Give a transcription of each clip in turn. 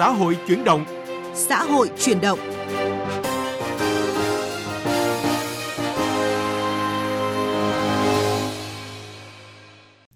xã hội chuyển động. Xã hội chuyển động.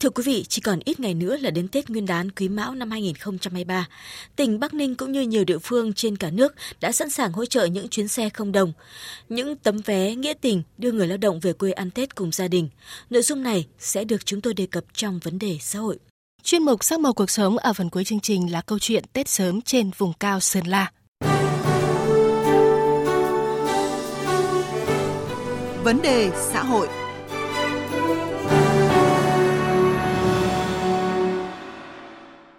Thưa quý vị, chỉ còn ít ngày nữa là đến Tết Nguyên đán Quý Mão năm 2023. Tỉnh Bắc Ninh cũng như nhiều địa phương trên cả nước đã sẵn sàng hỗ trợ những chuyến xe không đồng, những tấm vé nghĩa tình đưa người lao động về quê ăn Tết cùng gia đình. Nội dung này sẽ được chúng tôi đề cập trong vấn đề xã hội. Chuyên mục Sắc màu cuộc sống ở phần cuối chương trình là câu chuyện Tết sớm trên vùng cao Sơn La. Vấn đề xã hội.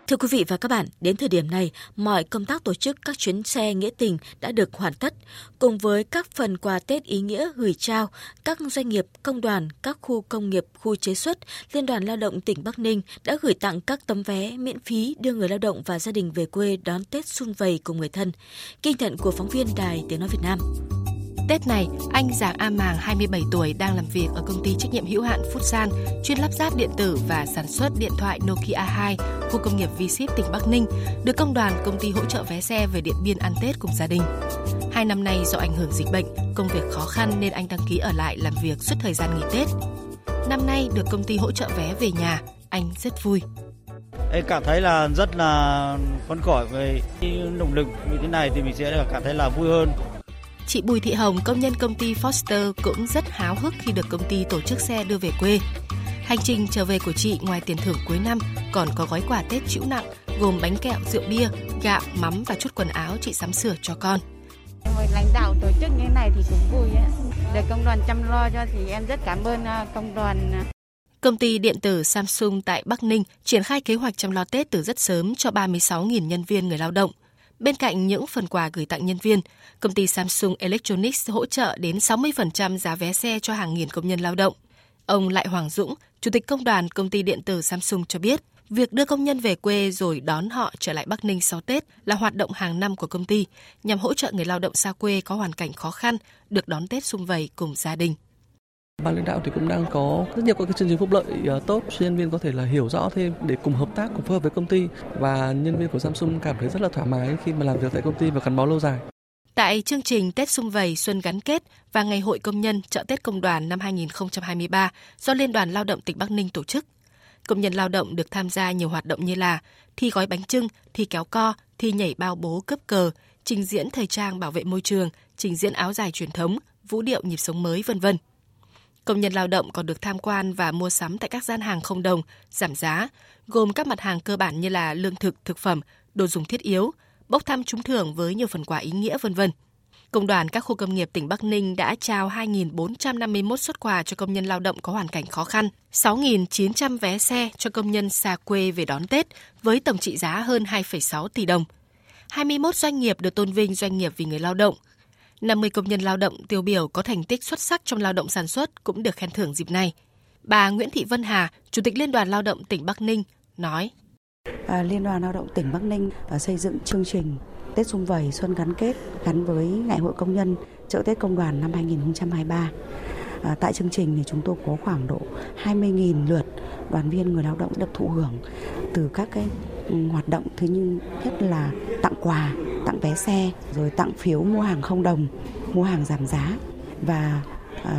Thưa quý vị và các bạn, đến thời điểm này, mọi công tác tổ chức các chuyến xe nghĩa tình đã được hoàn tất. Cùng với các phần quà Tết ý nghĩa gửi trao, các doanh nghiệp, công đoàn, các khu công nghiệp, khu chế xuất, Liên đoàn Lao động tỉnh Bắc Ninh đã gửi tặng các tấm vé miễn phí đưa người lao động và gia đình về quê đón Tết sum vầy cùng người thân. Ghi nhận của phóng viên Đài Tiếng Nói Việt Nam. Tết này, anh Giàng A Màng, 27 tuổi, đang làm việc ở công ty trách nhiệm hữu hạn Fushan, chuyên lắp ráp điện tử và sản xuất điện thoại Nokia 2, khu công nghiệp Vi Ship, tỉnh Bắc Ninh, được công đoàn công ty hỗ trợ vé xe về Điện Biên ăn Tết cùng gia đình. 2 năm nay do ảnh hưởng dịch bệnh, công việc khó khăn nên anh đăng ký ở lại làm việc suốt thời gian nghỉ Tết. Năm nay được công ty hỗ trợ vé về nhà, anh rất vui. Em cảm thấy là rất là phấn khởi về động lực như thế này thì mình sẽ cảm thấy là vui hơn. Chị Bùi Thị Hồng, công nhân công ty Foster cũng rất háo hức khi được công ty tổ chức xe đưa về quê. Hành trình trở về của chị ngoài tiền thưởng cuối năm còn có gói quà Tết trĩu nặng gồm bánh kẹo, rượu bia, gạo, mắm và chút quần áo chị sắm sửa cho con. Với lãnh đạo tổ chức như thế này thì cũng vui ấy. Được công đoàn chăm lo cho thì em rất cảm ơn công đoàn. Công ty điện tử Samsung tại Bắc Ninh triển khai kế hoạch chăm lo Tết từ rất sớm cho 36.000 nhân viên người lao động. Bên cạnh những phần quà gửi tặng nhân viên, công ty Samsung Electronics hỗ trợ đến 60% giá vé xe cho hàng nghìn công nhân lao động. Ông Lại Hoàng Dũng, Chủ tịch Công đoàn Công ty Điện tử Samsung cho biết, việc đưa công nhân về quê rồi đón họ trở lại Bắc Ninh sau Tết là hoạt động hàng năm của công ty, nhằm hỗ trợ người lao động xa quê có hoàn cảnh khó khăn, được đón Tết sum vầy cùng gia đình. Ban lãnh đạo thì cũng đang có rất nhiều các cái chương trình phúc lợi tốt cho nhân viên có thể là hiểu rõ thêm để cùng hợp tác, cùng phối hợp với công ty và nhân viên của Samsung cảm thấy rất là thoải mái khi mà làm việc tại công ty và gắn bó lâu dài. Tại chương trình Tết sum vầy xuân gắn kết và Ngày hội công nhân chợ Tết công đoàn năm 2023 do Liên đoàn Lao động tỉnh Bắc Ninh tổ chức, công nhân lao động được tham gia nhiều hoạt động như là thi gói bánh chưng, thi kéo co, thi nhảy bao bố cướp cờ, trình diễn thời trang bảo vệ môi trường, trình diễn áo dài truyền thống, vũ điệu nhịp sống mới, v.v. Công nhân lao động còn được tham quan và mua sắm tại các gian hàng không đồng, giảm giá, gồm các mặt hàng cơ bản như là lương thực, thực phẩm, đồ dùng thiết yếu, bốc thăm trúng thưởng với nhiều phần quà ý nghĩa, v.v. Công đoàn các khu công nghiệp tỉnh Bắc Ninh đã trao 2.451 suất quà cho công nhân lao động có hoàn cảnh khó khăn, 6.900 vé xe cho công nhân xa quê về đón Tết với tổng trị giá hơn 2,6 tỷ đồng. 21 doanh nghiệp được tôn vinh doanh nghiệp vì người lao động. 50 công nhân lao động tiêu biểu có thành tích xuất sắc trong lao động sản xuất cũng được khen thưởng dịp này. Bà Nguyễn Thị Vân Hà, Chủ tịch Liên đoàn Lao động tỉnh Bắc Ninh nói: Liên đoàn Lao động tỉnh Bắc Ninh đã xây dựng chương trình Tết sum vầy xuân gắn kết gắn với Ngày hội công nhân chợ Tết công đoàn năm 2023. Tại chương trình thì chúng tôi có khoảng độ 20.000 lượt đoàn viên người lao động được thụ hưởng từ các cái hoạt động, thứ nhất là tặng quà, tặng vé xe, rồi tặng phiếu mua hàng không đồng, mua hàng giảm giá và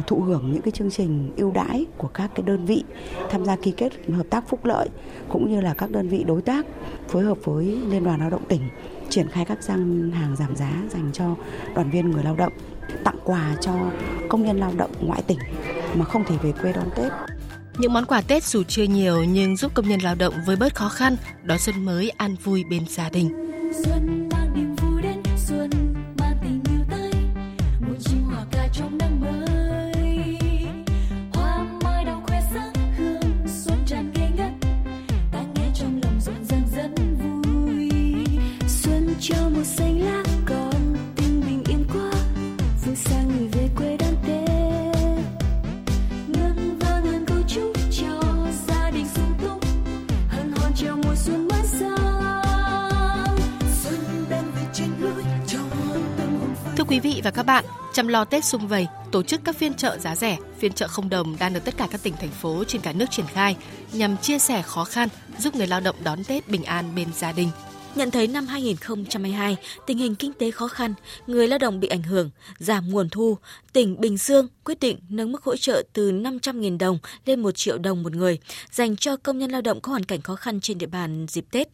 thụ hưởng những cái chương trình ưu đãi của các cái đơn vị tham gia ký kết hợp tác phúc lợi cũng như là các đơn vị đối tác phối hợp với Liên đoàn Lao động tỉnh triển khai các gian hàng giảm giá dành cho đoàn viên người lao động, tặng quà cho công nhân lao động ngoại tỉnh mà không thể về quê đón Tết. Những món quà Tết dù chưa nhiều nhưng giúp công nhân lao động với bớt khó khăn, đón xuân mới an vui bên gia đình. Xuân mang niềm vui đến, xuân mang tình yêu tới, muôn chim hoa ca trong năm mới. Hoa mai đào khoe sắc hương, xuân tràn ngây ngất, ta nghe trong lòng rộn ràng rất vui. Xuân cho màu xanh lá còn tình bình yên quá, phương xa người về quê đón Tết. Thưa quý vị và các bạn, chăm lo Tết sum vầy, tổ chức các phiên chợ giá rẻ, phiên chợ không đồng đang được tất cả các tỉnh, thành phố trên cả nước triển khai nhằm chia sẻ khó khăn, giúp người lao động đón Tết bình an bên gia đình. Nhận thấy năm 2022, tình hình kinh tế khó khăn, người lao động bị ảnh hưởng, giảm nguồn thu, tỉnh Bình Dương quyết định nâng mức hỗ trợ từ 500.000 đồng lên 1 triệu đồng một người dành cho công nhân lao động có hoàn cảnh khó khăn trên địa bàn dịp Tết.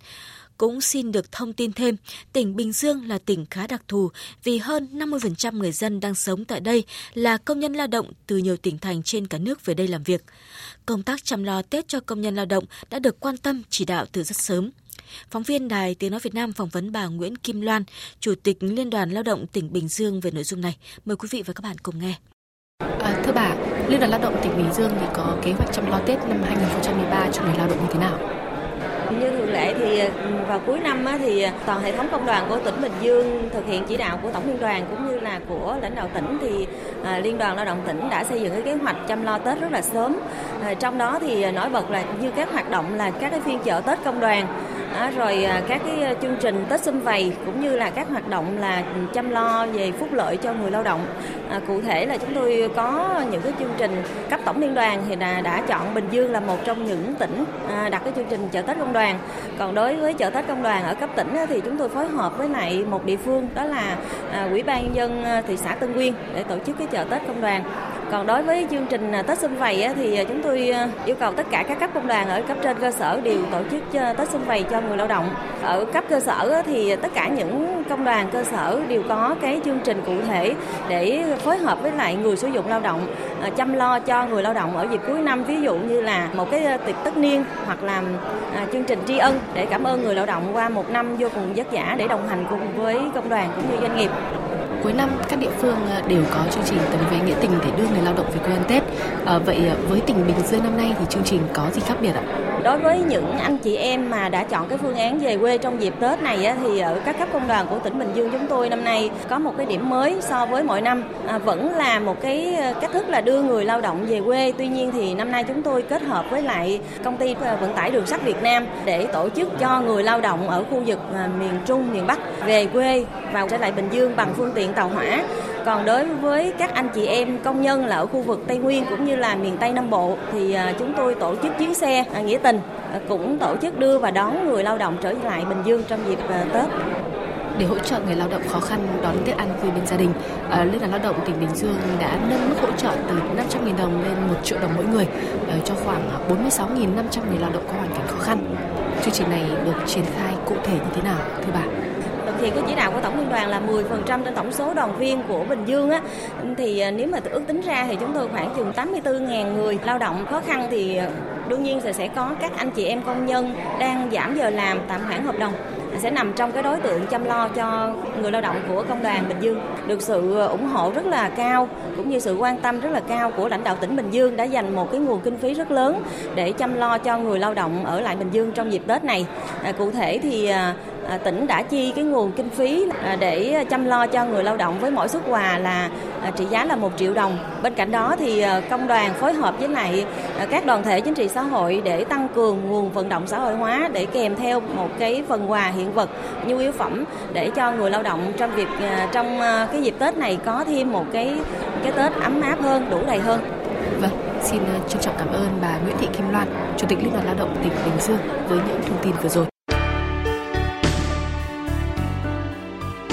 Cũng xin được thông tin thêm, tỉnh Bình Dương là tỉnh khá đặc thù vì hơn 50% người dân đang sống tại đây là công nhân lao động từ nhiều tỉnh thành trên cả nước về đây làm việc. Công tác chăm lo Tết cho công nhân lao động đã được quan tâm chỉ đạo từ rất sớm. Phóng viên Đài Tiếng Nói Việt Nam phỏng vấn bà Nguyễn Kim Loan, Chủ tịch Liên đoàn Lao động tỉnh Bình Dương về nội dung này. Mời quý vị và các bạn cùng nghe. Thưa bà, Liên đoàn Lao động tỉnh Bình Dương thì có kế hoạch chăm lo Tết năm 2023 cho người lao động như thế nào? Như thường lệ thì vào cuối năm thì toàn hệ thống công đoàn của tỉnh Bình Dương thực hiện chỉ đạo của Tổng Liên đoàn cũng như là của lãnh đạo tỉnh thì Liên đoàn Lao động tỉnh đã xây dựng cái kế hoạch chăm lo Tết rất là sớm. Trong đó thì nổi bật là như các hoạt động là các cái phiên chợ Tết công đoàn, rồi các cái chương trình Tết sum vầy cũng như là các hoạt động là chăm lo về phúc lợi cho người lao động. Cụ thể là chúng tôi có những cái chương trình cấp Tổng Liên đoàn thì đã chọn Bình Dương là một trong những tỉnh đặt cái chương trình chợ Tết công đoàn. Còn đối với chợ Tết công đoàn ở cấp tỉnh thì chúng tôi phối hợp với lại một địa phương đó là Ủy ban nhân dân thị xã Tân Uyên để tổ chức cái chợ Tết công đoàn. Còn đối với chương trình Tết sum vầy thì chúng tôi yêu cầu tất cả các cấp công đoàn ở cấp trên cơ sở đều tổ chức Tết sum vầy cho người lao động. Ở cấp cơ sở thì tất cả những công đoàn cơ sở đều có cái chương trình cụ thể để phối hợp với lại người sử dụng lao động, chăm lo cho người lao động ở dịp cuối năm, ví dụ như là một cái tiệc tất niên hoặc là chương trình tri ân để cảm ơn người lao động qua một năm vô cùng vất vả để đồng hành cùng với công đoàn cũng như doanh nghiệp. Cuối năm, các địa phương đều có chương trình tấm vé nghĩa tình để đưa người lao động về quê ăn Tết. Vậy với tỉnh Bình Dương năm nay thì chương trình có gì khác biệt ạ? Đối với những anh chị em mà đã chọn cái phương án về quê trong dịp Tết này thì ở các cấp công đoàn của tỉnh Bình Dương chúng tôi năm nay có một cái điểm mới so với mọi năm. Vẫn là một cái cách thức là đưa người lao động về quê. Tuy nhiên thì năm nay chúng tôi kết hợp với lại công ty vận tải đường sắt Việt Nam để tổ chức cho người lao động ở khu vực miền Trung, miền Bắc về quê và trở lại Bình Dương bằng phương tiện tàu hỏa. Còn đối với các anh chị em công nhân là ở khu vực Tây Nguyên cũng như là miền Tây Nam Bộ thì chúng tôi tổ chức chuyến xe nghĩa tình, cũng tổ chức đưa và đón người lao động trở lại Bình Dương trong dịp Tết. Để hỗ trợ người lao động khó khăn đón Tết ăn vui bên gia đình, Liên đoàn Lao động tỉnh Bình Dương đã nâng mức hỗ trợ từ 500.000 đồng lên 1 triệu đồng mỗi người cho khoảng 46.500 người lao động có hoàn cảnh khó khăn. Chương trình này được triển khai cụ thể như thế nào, thưa bà? Thì cái chỉ đạo của Tổng Liên đoàn là 10% trên tổng số đoàn viên của Bình Dương thì nếu mà ước tính ra thì chúng tôi khoảng chừng 84.000 người lao động khó khăn, thì đương nhiên sẽ có các anh chị em công nhân đang giảm giờ làm, tạm hoãn hợp đồng sẽ nằm trong cái đối tượng chăm lo cho người lao động của công đoàn Bình Dương, được sự ủng hộ rất là cao cũng như sự quan tâm rất là cao của lãnh đạo tỉnh Bình Dương đã dành một cái nguồn kinh phí rất lớn để chăm lo cho người lao động ở lại Bình Dương trong dịp Tết này. Cụ thể thì tỉnh đã chi cái nguồn kinh phí để chăm lo cho người lao động với mỗi suất quà là trị giá là 1 triệu đồng. Bên cạnh đó thì công đoàn phối hợp với lại các đoàn thể chính trị xã hội để tăng cường nguồn vận động xã hội hóa để kèm theo một cái phần quà hiện vật, nhu yếu phẩm để cho người lao động trong cái dịp Tết này có thêm một cái Tết ấm áp hơn, đủ đầy hơn. Vâng, xin trân trọng cảm ơn bà Nguyễn Thị Kim Loan, Chủ tịch Liên đoàn Lao động tỉnh Bình Dương với những thông tin vừa rồi.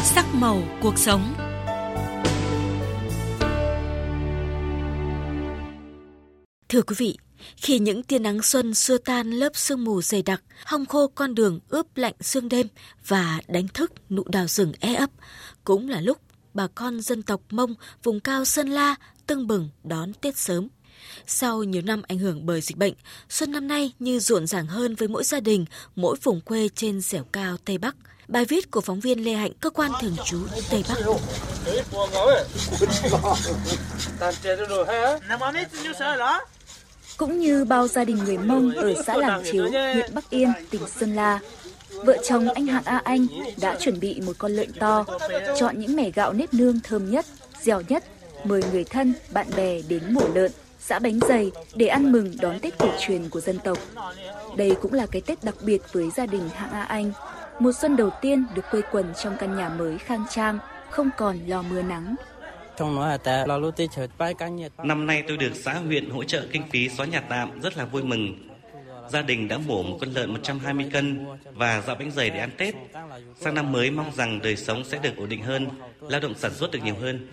Sắc màu cuộc sống. Thưa quý vị, khi những tia nắng xuân xua tan lớp sương mù dày đặc, hong khô con đường ướp lạnh sương đêm và đánh thức nụ đào rừng e ấp, cũng là lúc bà con dân tộc Mông vùng cao Sơn La tưng bừng đón Tết sớm. Sau nhiều năm ảnh hưởng bởi dịch bệnh, xuân năm nay như rộn ràng hơn với mỗi gia đình, mỗi vùng quê trên dẻo cao Tây Bắc. Bài viết của phóng viên Lê Hạnh, cơ quan thường trú Tây Bắc. Cũng như bao gia đình người Mông ở xã Làng Chiếu, huyện Bắc Yên, tỉnh Sơn La, vợ chồng anh Hạng A Anh đã chuẩn bị một con lợn to, chọn những mẻ gạo nếp nương thơm nhất, dẻo nhất, mời người thân, bạn bè đến mổ lợn, xã bánh dày để ăn mừng đón Tết cổ truyền của dân tộc. Đây cũng là cái Tết đặc biệt với gia đình Hạng A Anh. Mùa xuân đầu tiên được quây quần trong căn nhà mới khang trang, không còn lo mưa nắng. Năm nay tôi được xã huyện hỗ trợ kinh phí xóa nhà tạm, rất là vui mừng. Gia đình đã mổ một con lợn 120 cân và dạo bánh dày để ăn Tết. Sang năm mới mong rằng đời sống sẽ được ổn định hơn, lao động sản xuất được nhiều hơn.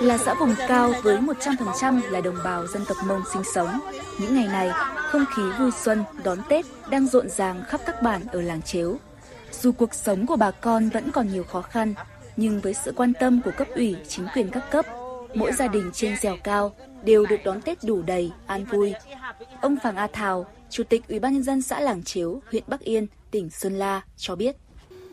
Là xã vùng cao với 100% là đồng bào dân tộc Mông sinh sống. Những ngày này, không khí vui xuân đón Tết đang rộn ràng khắp các bản ở làng Chiếu. Dù cuộc sống của bà con vẫn còn nhiều khó khăn, nhưng với sự quan tâm của cấp ủy, chính quyền các cấp, mỗi gia đình trên dẻo cao đều được đón Tết đủ đầy, an vui. Ông Phàng A Thảo, Chủ tịch Ủy ban nhân dân xã Làng Chiếu, huyện Bắc Yên, tỉnh Sơn La cho biết.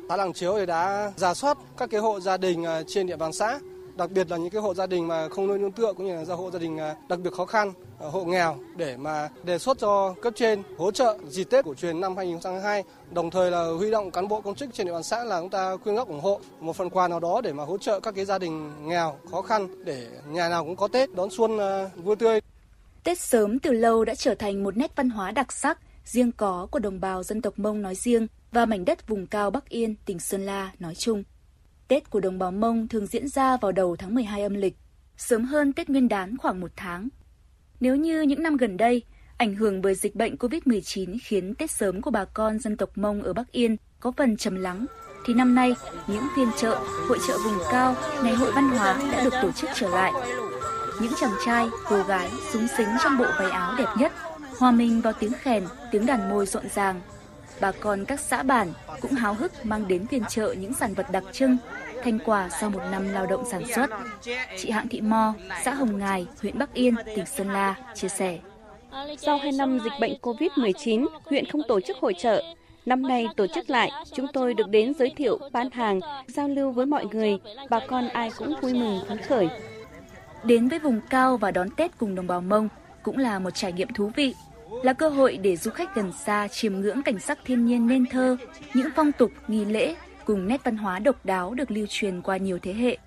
Xã Làng Chiếu đã rà soát các cái hộ gia đình trên địa bàn xã, đặc biệt là những cái hộ gia đình mà không nuôi nương tựa cũng như là hộ gia đình đặc biệt khó khăn, hộ nghèo để mà đề xuất cho cấp trên hỗ trợ dịp Tết cổ truyền năm 2022, đồng thời là huy động cán bộ công chức trên địa bàn xã là chúng ta quyên góp ủng hộ một phần quà nào đó để mà hỗ trợ các cái gia đình nghèo khó khăn để nhà nào cũng có Tết đón xuân vui tươi. Tết sớm từ lâu đã trở thành một nét văn hóa đặc sắc riêng có của đồng bào dân tộc Mông nói riêng và mảnh đất vùng cao Bắc Yên, tỉnh Sơn La nói chung. Tết của đồng bào Mông thường diễn ra vào đầu tháng 12 âm lịch, sớm hơn Tết Nguyên đán khoảng 1 tháng. Nếu như những năm gần đây, ảnh hưởng bởi dịch bệnh COVID-19 khiến Tết sớm của bà con dân tộc Mông ở Bắc Yên có phần trầm lắng, thì năm nay, những phiên chợ, hội chợ vùng cao, ngày hội văn hóa đã được tổ chức trở lại. Những chàng trai, cô gái súng xính trong bộ váy áo đẹp nhất, hòa mình vào tiếng khèn, tiếng đàn môi rộn ràng. Bà con các xã bản cũng háo hức mang đến phiên chợ những sản vật đặc trưng, thành quả sau một năm lao động sản xuất. Chị Hạng Thị Mo, xã Hồng Ngài, huyện Bắc Yên, tỉnh Sơn La, chia sẻ. Sau 2 năm dịch bệnh COVID-19, huyện không tổ chức hội chợ. Năm nay tổ chức lại, chúng tôi được đến giới thiệu, bán hàng, giao lưu với mọi người. Bà con ai cũng vui mừng, phấn khởi. Đến với vùng cao và đón Tết cùng đồng bào Mông cũng là một trải nghiệm thú vị, là cơ hội để du khách gần xa chiêm ngưỡng cảnh sắc thiên nhiên nên thơ, những phong tục, nghi lễ cùng nét văn hóa độc đáo được lưu truyền qua nhiều thế hệ.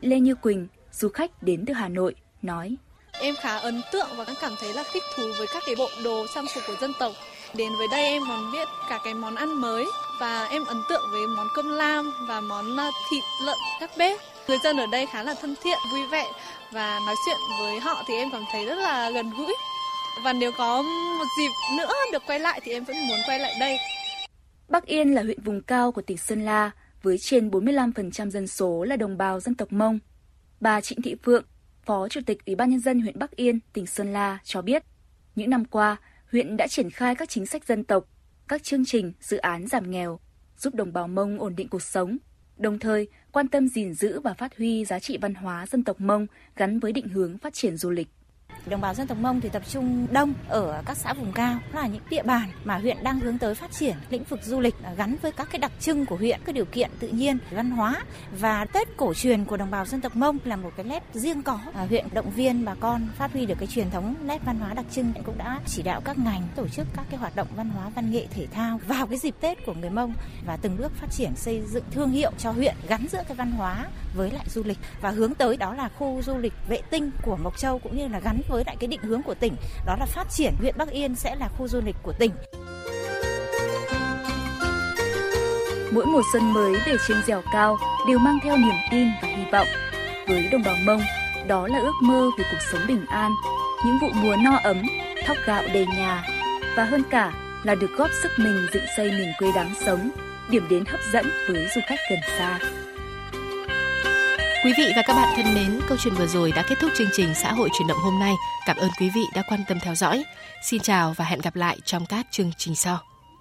Lê Như Quỳnh, du khách đến từ Hà Nội, nói: Em khá ấn tượng và cảm thấy là thích thú với các cái bộ đồ trang phục của dân tộc. Đến với đây em còn biết cả cái món ăn mới và em ấn tượng với món cơm lam và món thịt lợn các bếp. Người dân ở đây khá là thân thiện, vui vẻ và nói chuyện với họ thì em cảm thấy rất là gần gũi. Và nếu có một dịp nữa được quay lại thì em vẫn muốn quay lại đây. Bắc Yên là huyện vùng cao của tỉnh Sơn La với trên 45% dân số là đồng bào dân tộc Mông. Bà Trịnh Thị Phượng, Phó Chủ tịch Ủy ban nhân dân huyện Bắc Yên, tỉnh Sơn La cho biết, những năm qua, huyện đã triển khai các chính sách dân tộc, các chương trình, dự án giảm nghèo, giúp đồng bào Mông ổn định cuộc sống, đồng thời quan tâm gìn giữ và phát huy giá trị văn hóa dân tộc Mông gắn với định hướng phát triển du lịch. Đồng bào dân tộc Mông thì tập trung đông ở các xã vùng cao, là những địa bàn mà huyện đang hướng tới phát triển lĩnh vực du lịch gắn với các cái đặc trưng của huyện, các điều kiện tự nhiên, văn hóa và Tết cổ truyền của đồng bào dân tộc Mông là một cái nét riêng có. Huyện động viên bà con phát huy được cái truyền thống nét văn hóa đặc trưng, cũng đã chỉ đạo các ngành tổ chức các cái hoạt động văn hóa, văn nghệ, thể thao vào cái dịp Tết của người Mông và từng bước phát triển xây dựng thương hiệu cho huyện gắn giữa cái văn hóa với lại du lịch và hướng tới đó là khu du lịch vệ tinh của Mộc Châu cũng như là gắn với lại cái định hướng của tỉnh, đó là phát triển huyện Bắc Yên sẽ là khu du lịch của tỉnh. Mỗi mùa xuân mới về trên dẻo cao đều mang theo niềm tin và hy vọng. Với đồng bào Mông, đó là ước mơ về cuộc sống bình an, những vụ mùa no ấm, thóc gạo đầy nhà và hơn cả là được góp sức mình dựng xây miền quê đáng sống, điểm đến hấp dẫn với du khách gần xa. Quý vị và các bạn thân mến, câu chuyện vừa rồi đã kết thúc chương trình Xã hội chuyển động hôm nay. Cảm ơn quý vị đã quan tâm theo dõi. Xin chào và hẹn gặp lại trong các chương trình sau.